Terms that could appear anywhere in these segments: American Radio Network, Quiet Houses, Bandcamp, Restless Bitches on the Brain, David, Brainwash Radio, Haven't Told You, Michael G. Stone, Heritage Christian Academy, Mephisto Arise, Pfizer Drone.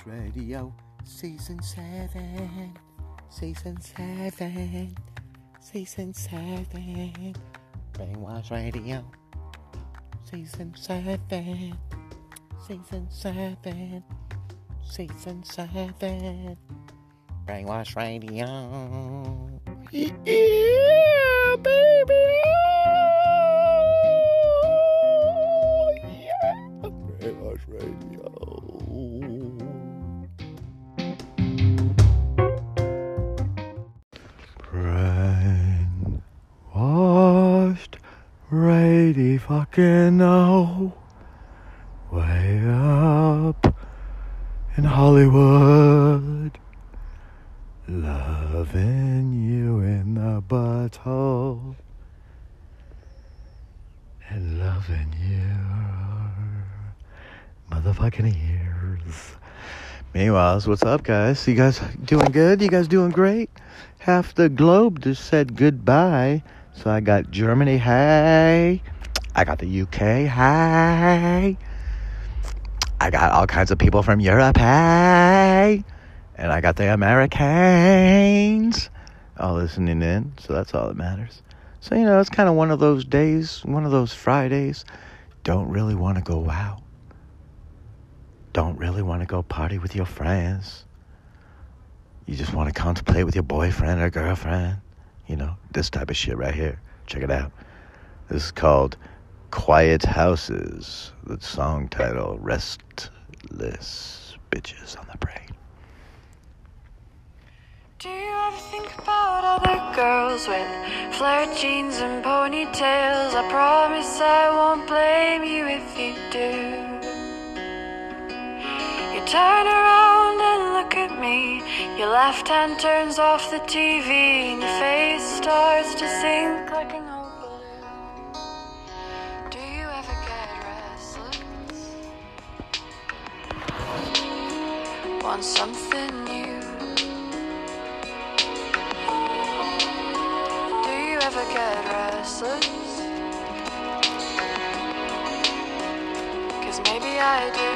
Brainwash Radio, Season 7, Brainwash Radio, Season 7, Brainwash Radio. Yeah, baby. Fucking now, way up in Hollywood, loving you in the butthole and loving your motherfucking ears. Meanwhile, what's up, guys? You guys doing good? You guys doing great? Half the globe just said goodbye, so I got Germany, hey. I got the UK, hey. I got all kinds of people from Europe, hey. And I got the Americans all listening in, so that's all that matters. So, you know, it's kind of one of those days, one of those Fridays. Don't really want to go out. Don't really want to go party with your friends. You just want to contemplate with your boyfriend or girlfriend. You know, this type of shit right here. Check it out. This is called Quiet Houses, the song title, Restless Bitches on the Brain. Do you ever think about other girls with flared jeans and ponytails? I promise I won't blame you if you do. You turn around and look at me, your left hand turns off the TV, and your face starts to sink like an old. Want something new? Do you ever get restless? 'Cause maybe I do.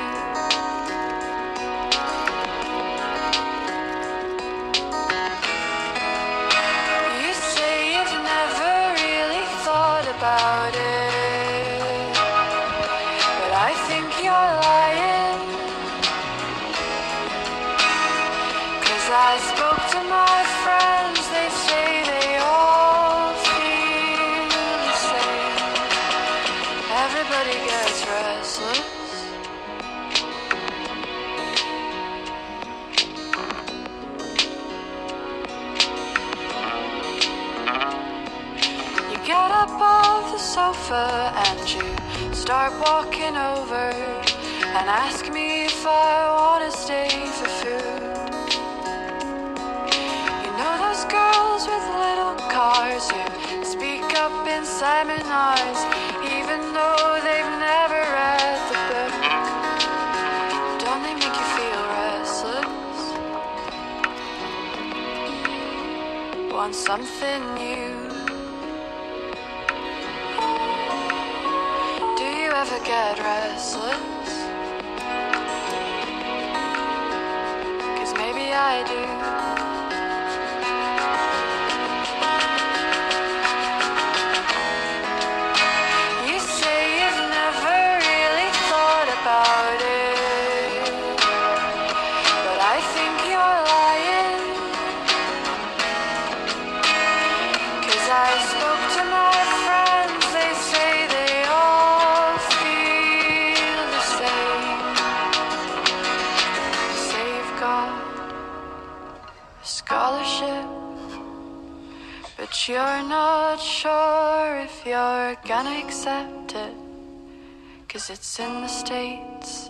You say you've never really thought about it, but I think you're lying. I spoke to my friends, they say they all feel the same. Everybody gets restless. You get up off the sofa and you start walking over and ask me if I want to stay for food. Girls with little cars who speak up in seminars, even though they've never read the book. Don't they make you feel restless? Want something new? Do you ever get restless? 'Cause maybe I do. You're not sure if you're gonna accept it, 'cause it's in the States,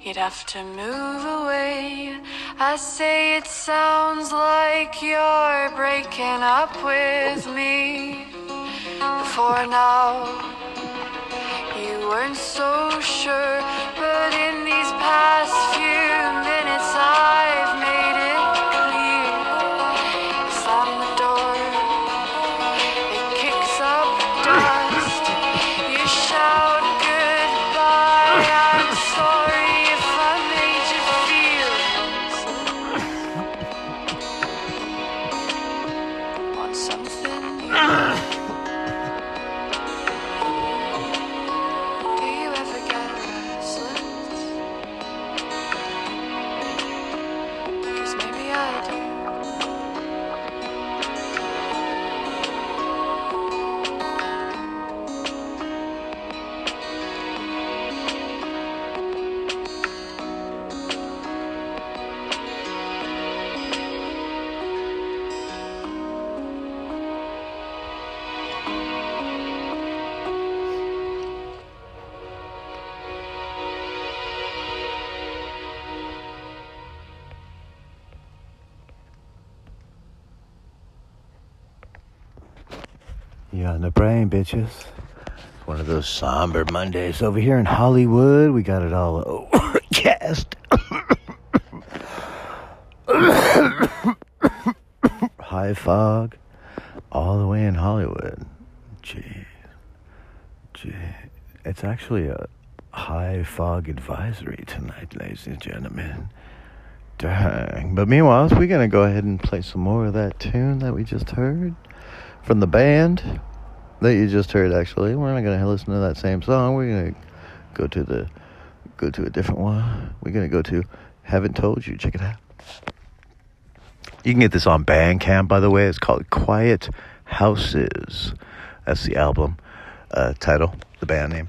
you'd have to move away. I say it sounds like you're breaking up with me. Before now, you weren't so sure, but in these past few minutes I've made it. Sorry if I made you feel on the brain, bitches. It's one of those somber Mondays over here in Hollywood. We got it all overcast. High fog all the way in Hollywood. Jeez. It's actually a high fog advisory tonight, ladies and gentlemen. Dang. But meanwhile, we're going to go ahead and play some more of that tune that we just heard from the band that you just heard, actually. We're not going to listen to that same song. We're going to go to a different one. We're going to go to Haven't Told You. Check it out. You can get this on Bandcamp, by the way. It's called Quiet Houses. That's the album title, the band name.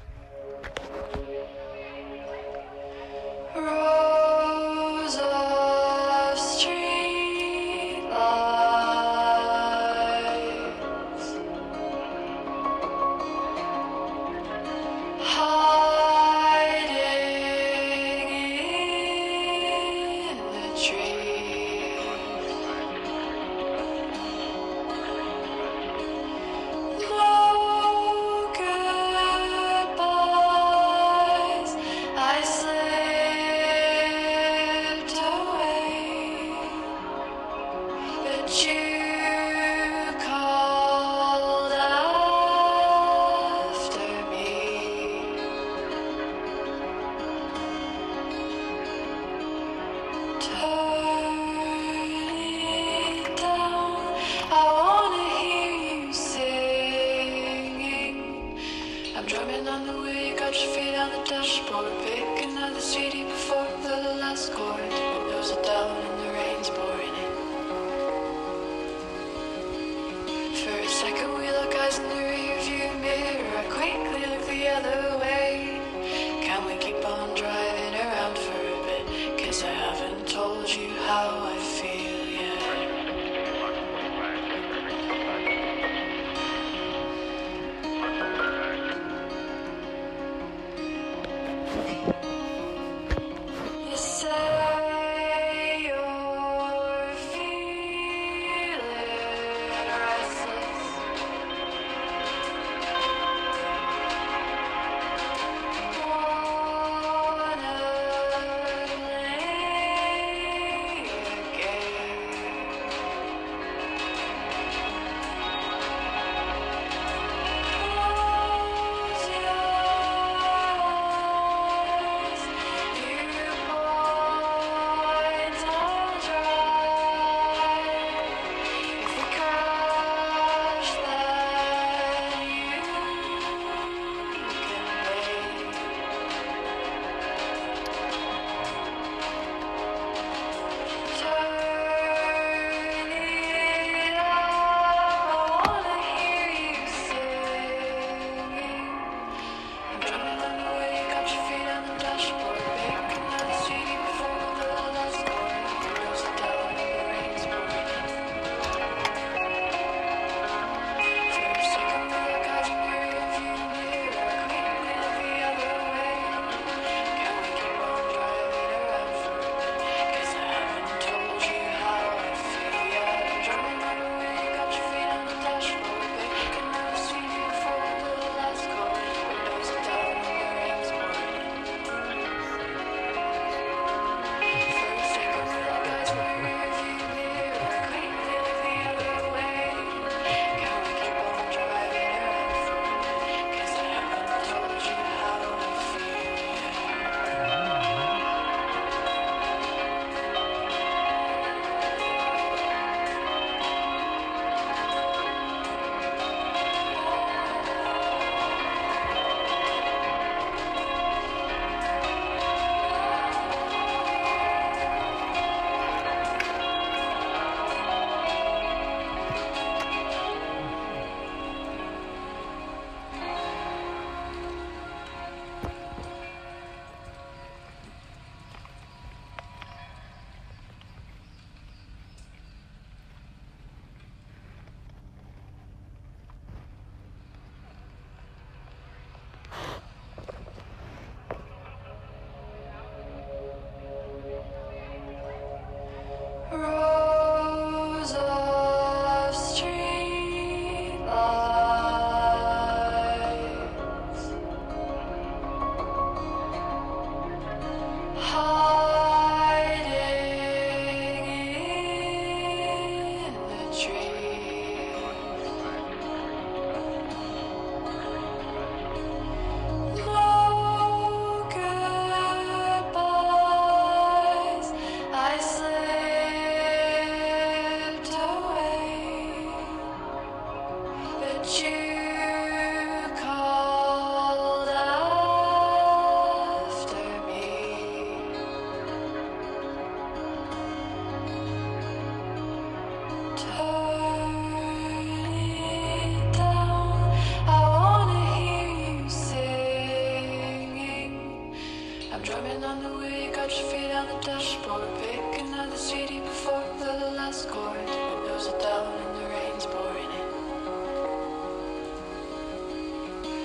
Driving on the way, got your feet on the dashboard. Pick another CD before the last chord. Windows are down and the rain's pouring in.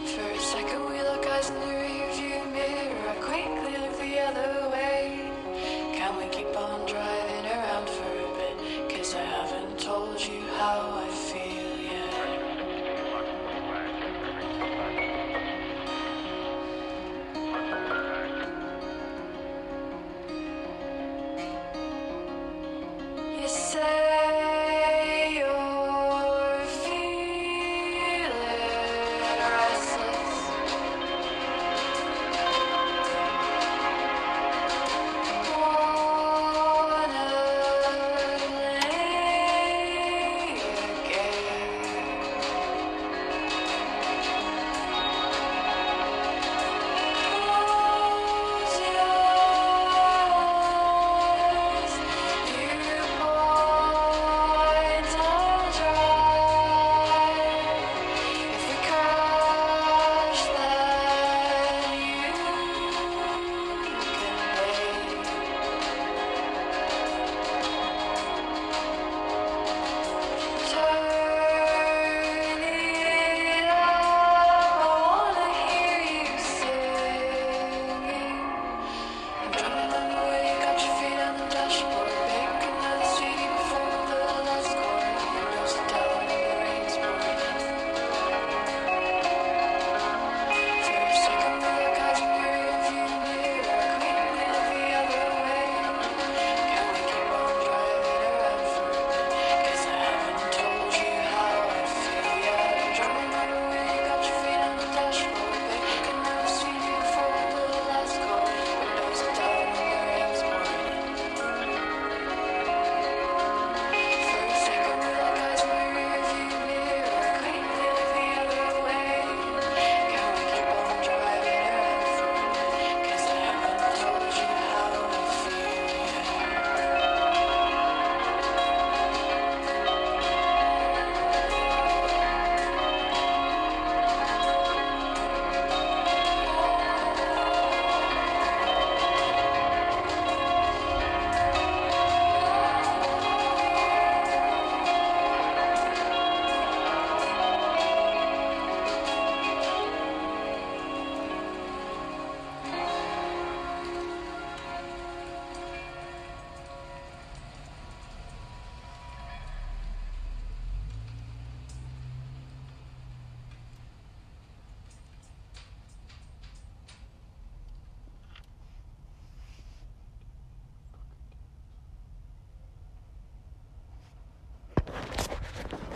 For a second we lock eyes in the rearview mirror. I quickly look the other way. Can we keep on driving around for a bit? 'Cause I haven't told you how I feel.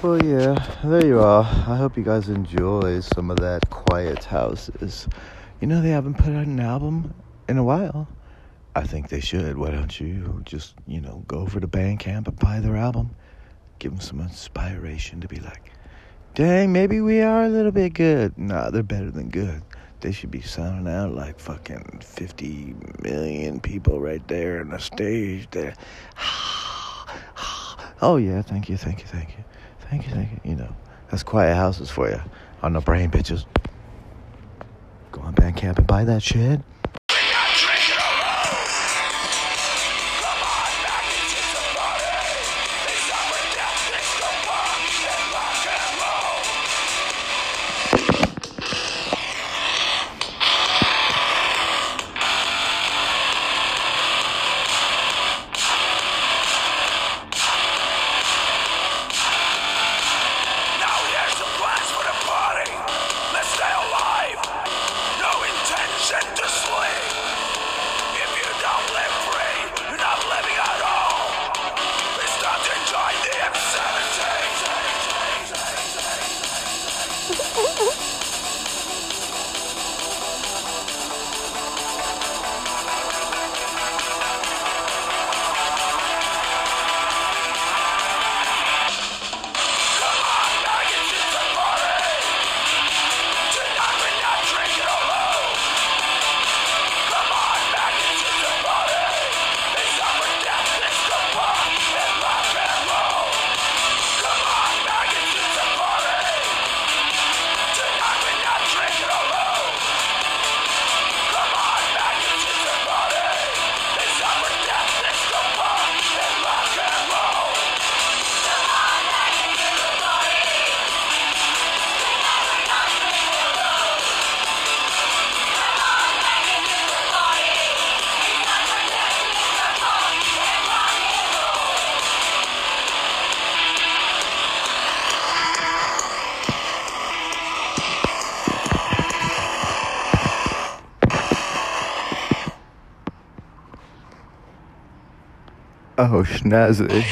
Well, yeah, there you are. I hope you guys enjoy some of that Quiet Houses. You know, they haven't put out an album in a while. I think they should. Why don't you just, go over to Bandcamp and buy their album? Give them some inspiration to be like, dang, maybe we are a little bit good. Nah, they're better than good. They should be sounding out like fucking 50 million people right there on the stage. There. Oh, yeah, thank you. Thank you. That's Quiet Houses for you. On the brain, bitches. Go on Bandcamp and buy that shit. Just Oh, schnazzy.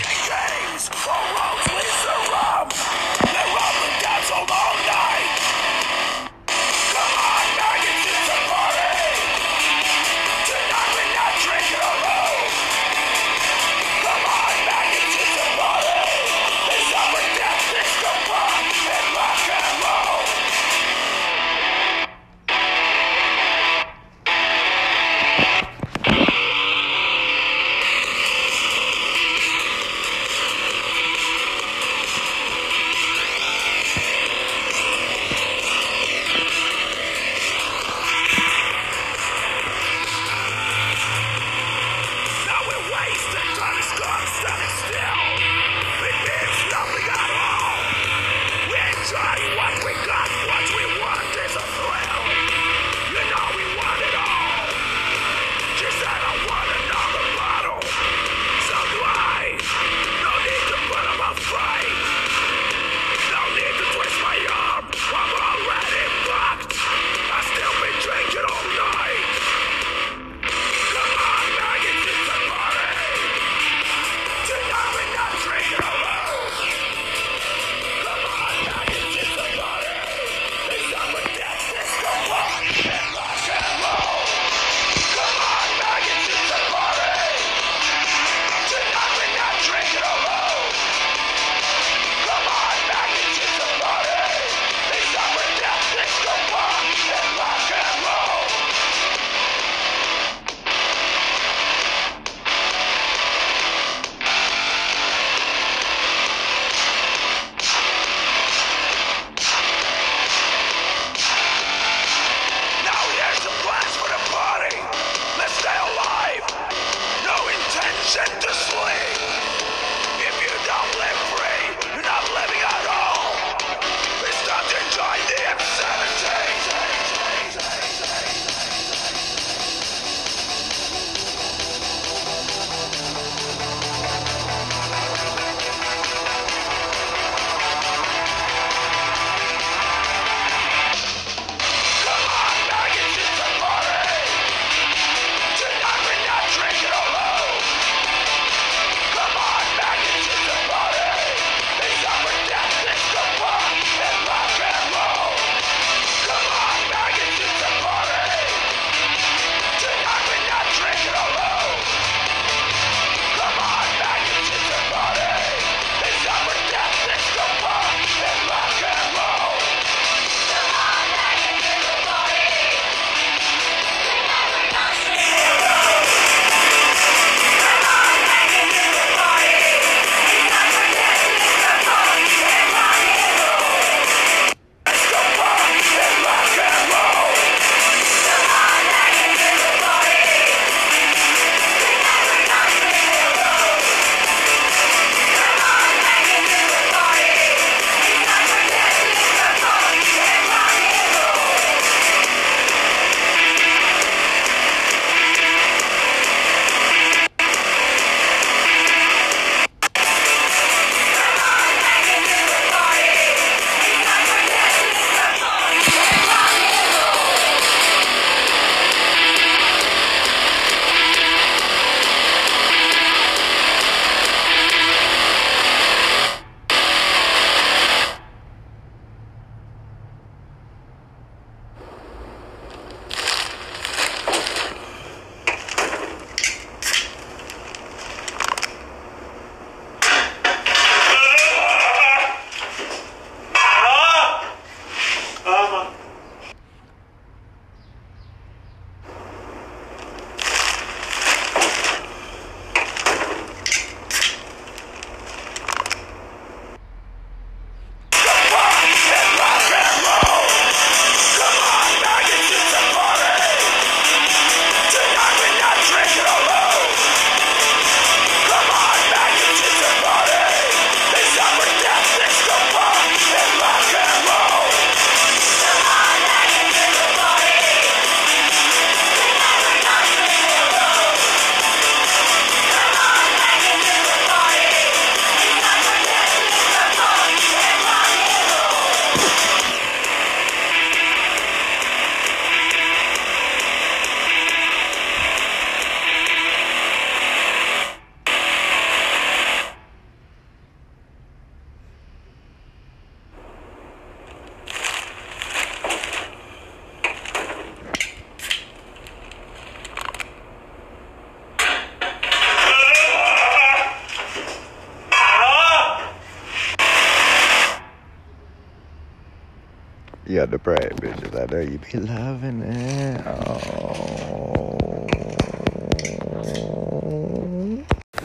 got the pride bitches out there. You be loving it.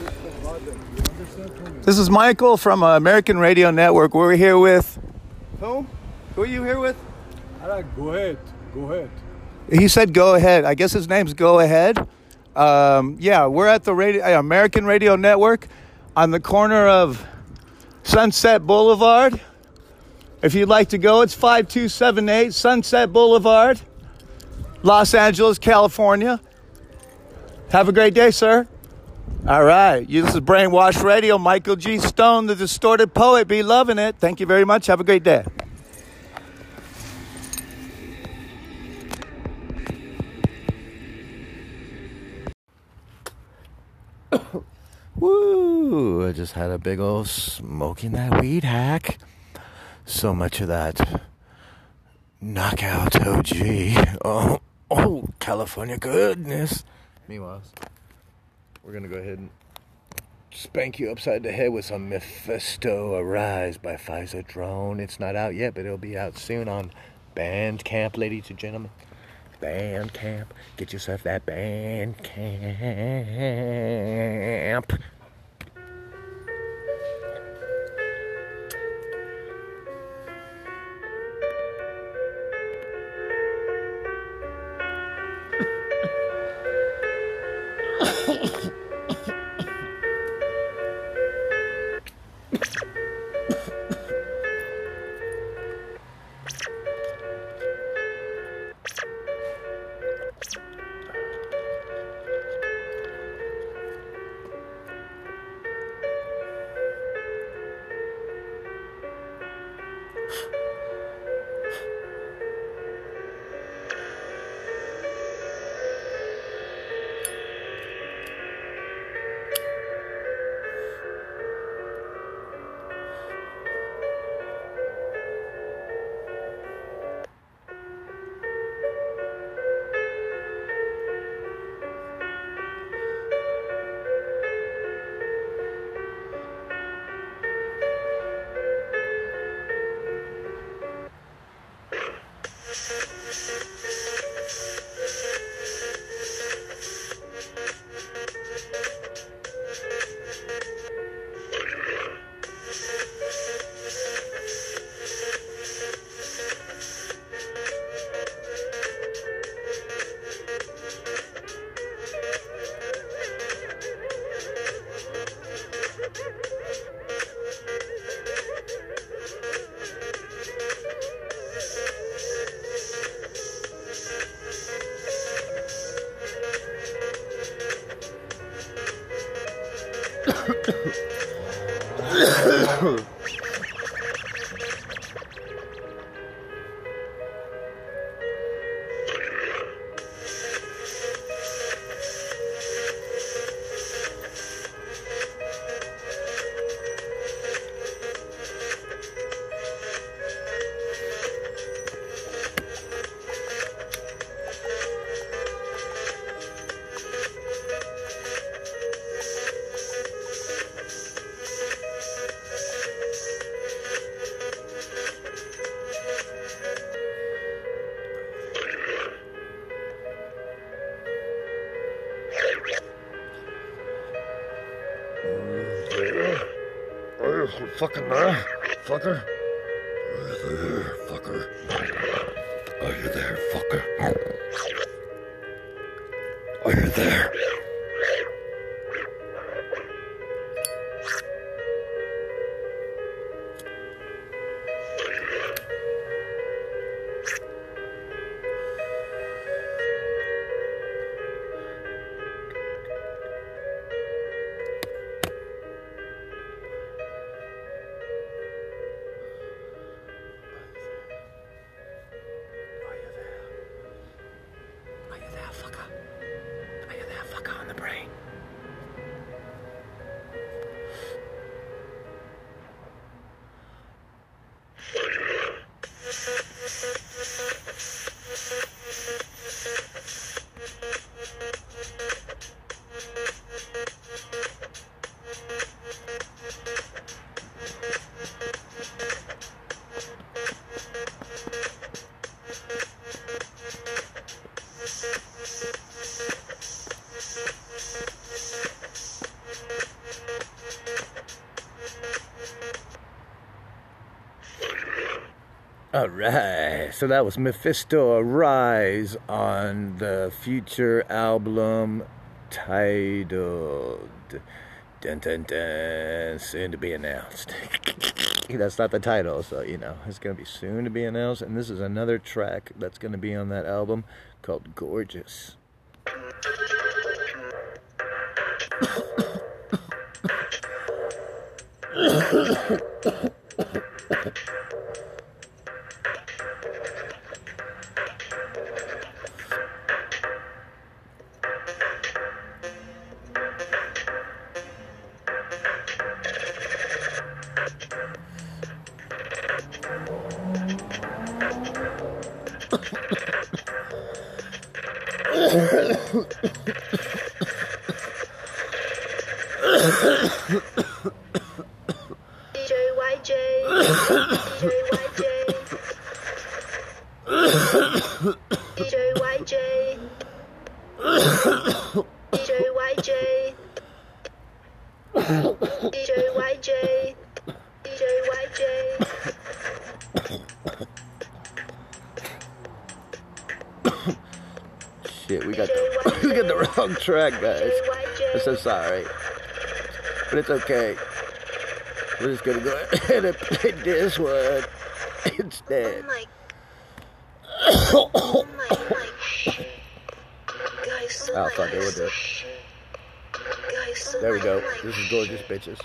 Oh. This is Michael from American Radio Network. We're here with... Who? Who are you here with? Go ahead. Go ahead. He said go ahead. I guess his name's Go Ahead. Yeah, we're at the American Radio Network on the corner of Sunset Boulevard. If you'd like to go, it's 5278 Sunset Boulevard, Los Angeles, California. Have a great day, sir. All right. This is Brainwash Radio. Michael G. Stone, the distorted poet. Be loving it. Thank you very much. Have a great day. Woo! I just had a big old smoking that weed hack. So much of that knockout OG. Oh, California goodness. Meanwhile, we're going to go ahead and spank you upside the head with some Mephisto Arise by Pfizer Drone. It's not out yet, but it'll be out soon on Bandcamp, ladies and gentlemen. Bandcamp. Get yourself that Bandcamp. Fucking there, fucker. Are you there, fucker? Are you there, fucker? Are you there? Are you there, fucker? Are you there? All right, so that was Mephisto Arise on the Future album titled Dun Dun Dun, Soon to Be Announced. That's not the title, so, you know, it's going to be soon to be announced. And this is another track that's going to be on that album called Gorgeous. Track, guys. I'm so sorry, but it's okay. We're just gonna go ahead and play this one instead. Oh, fuck it, we'll do it. There we go. This is Gorgeous Bitches.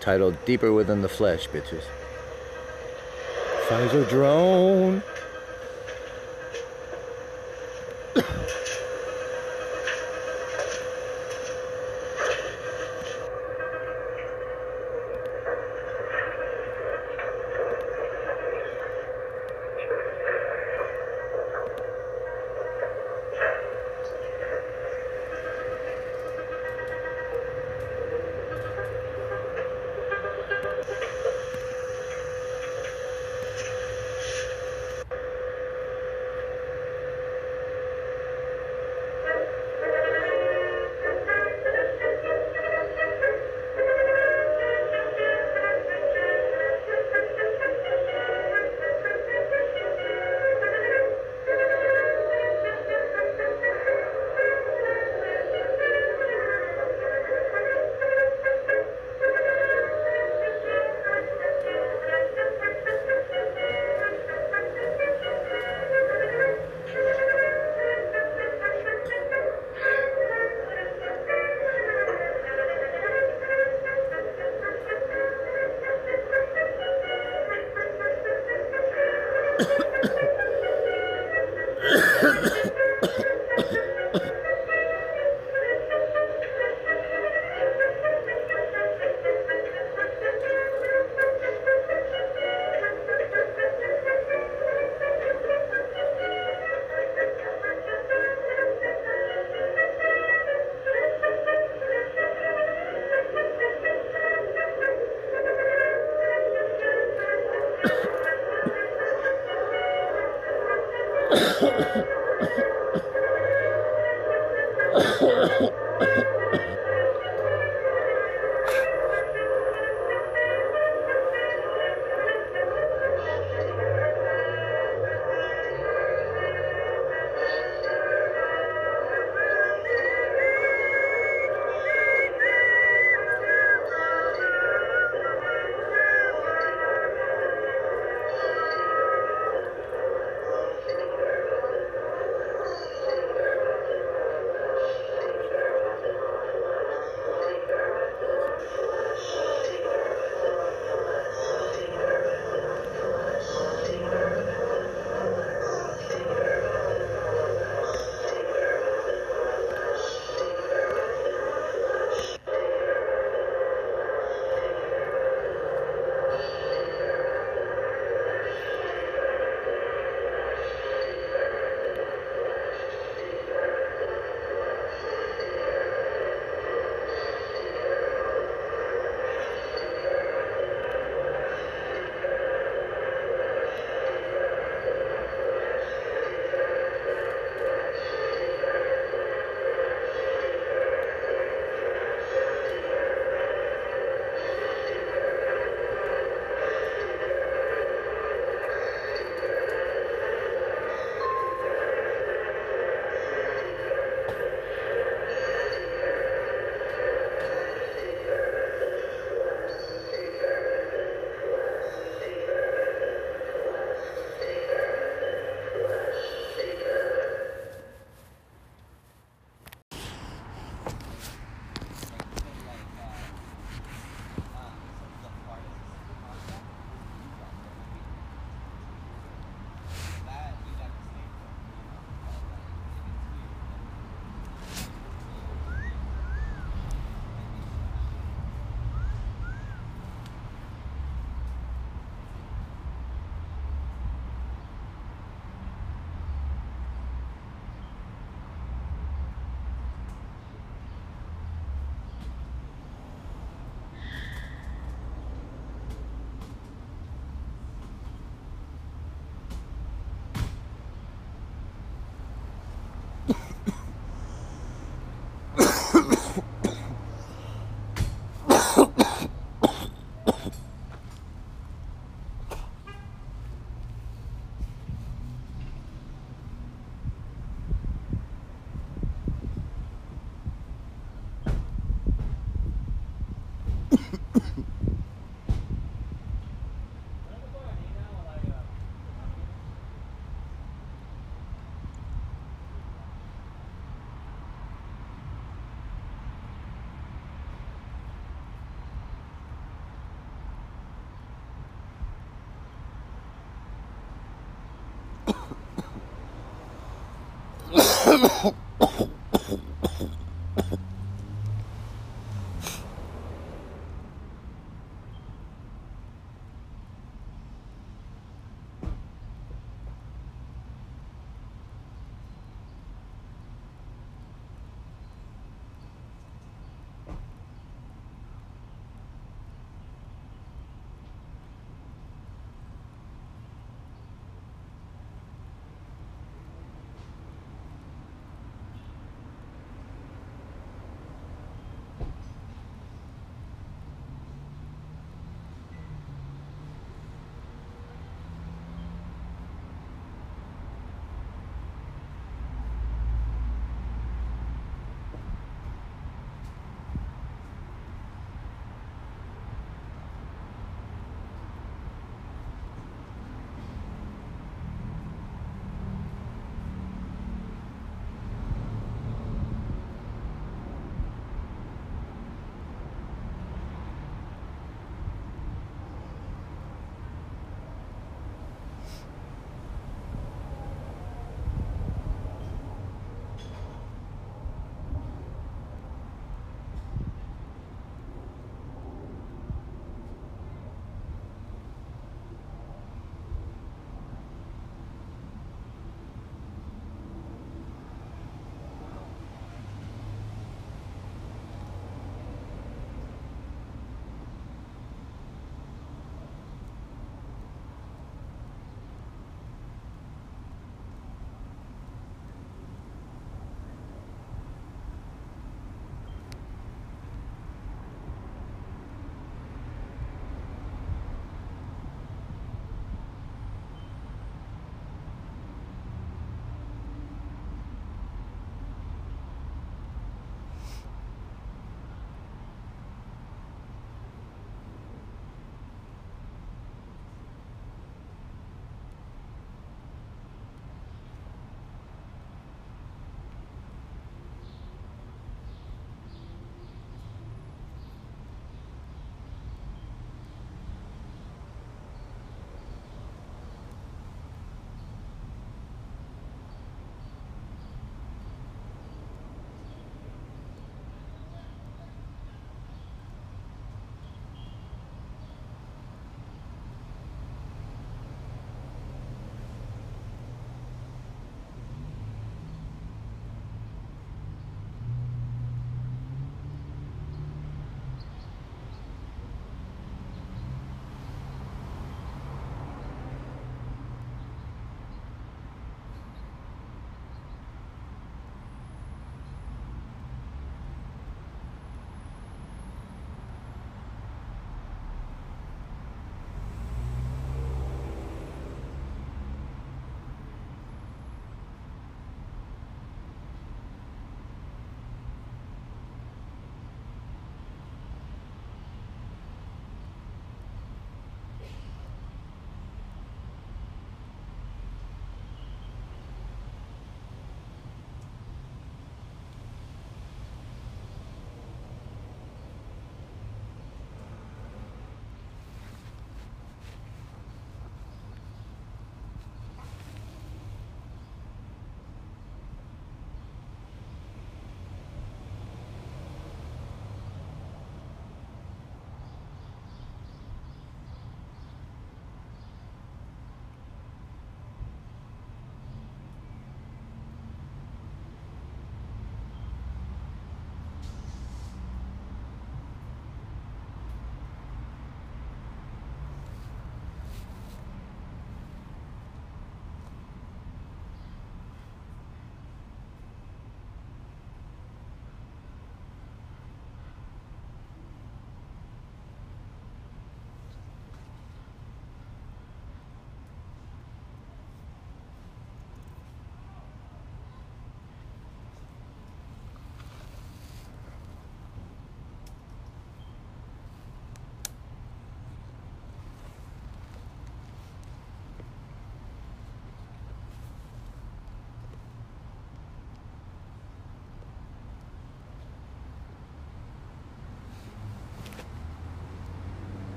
Titled Deeper Within the Flesh, bitches. Pfizer Drone.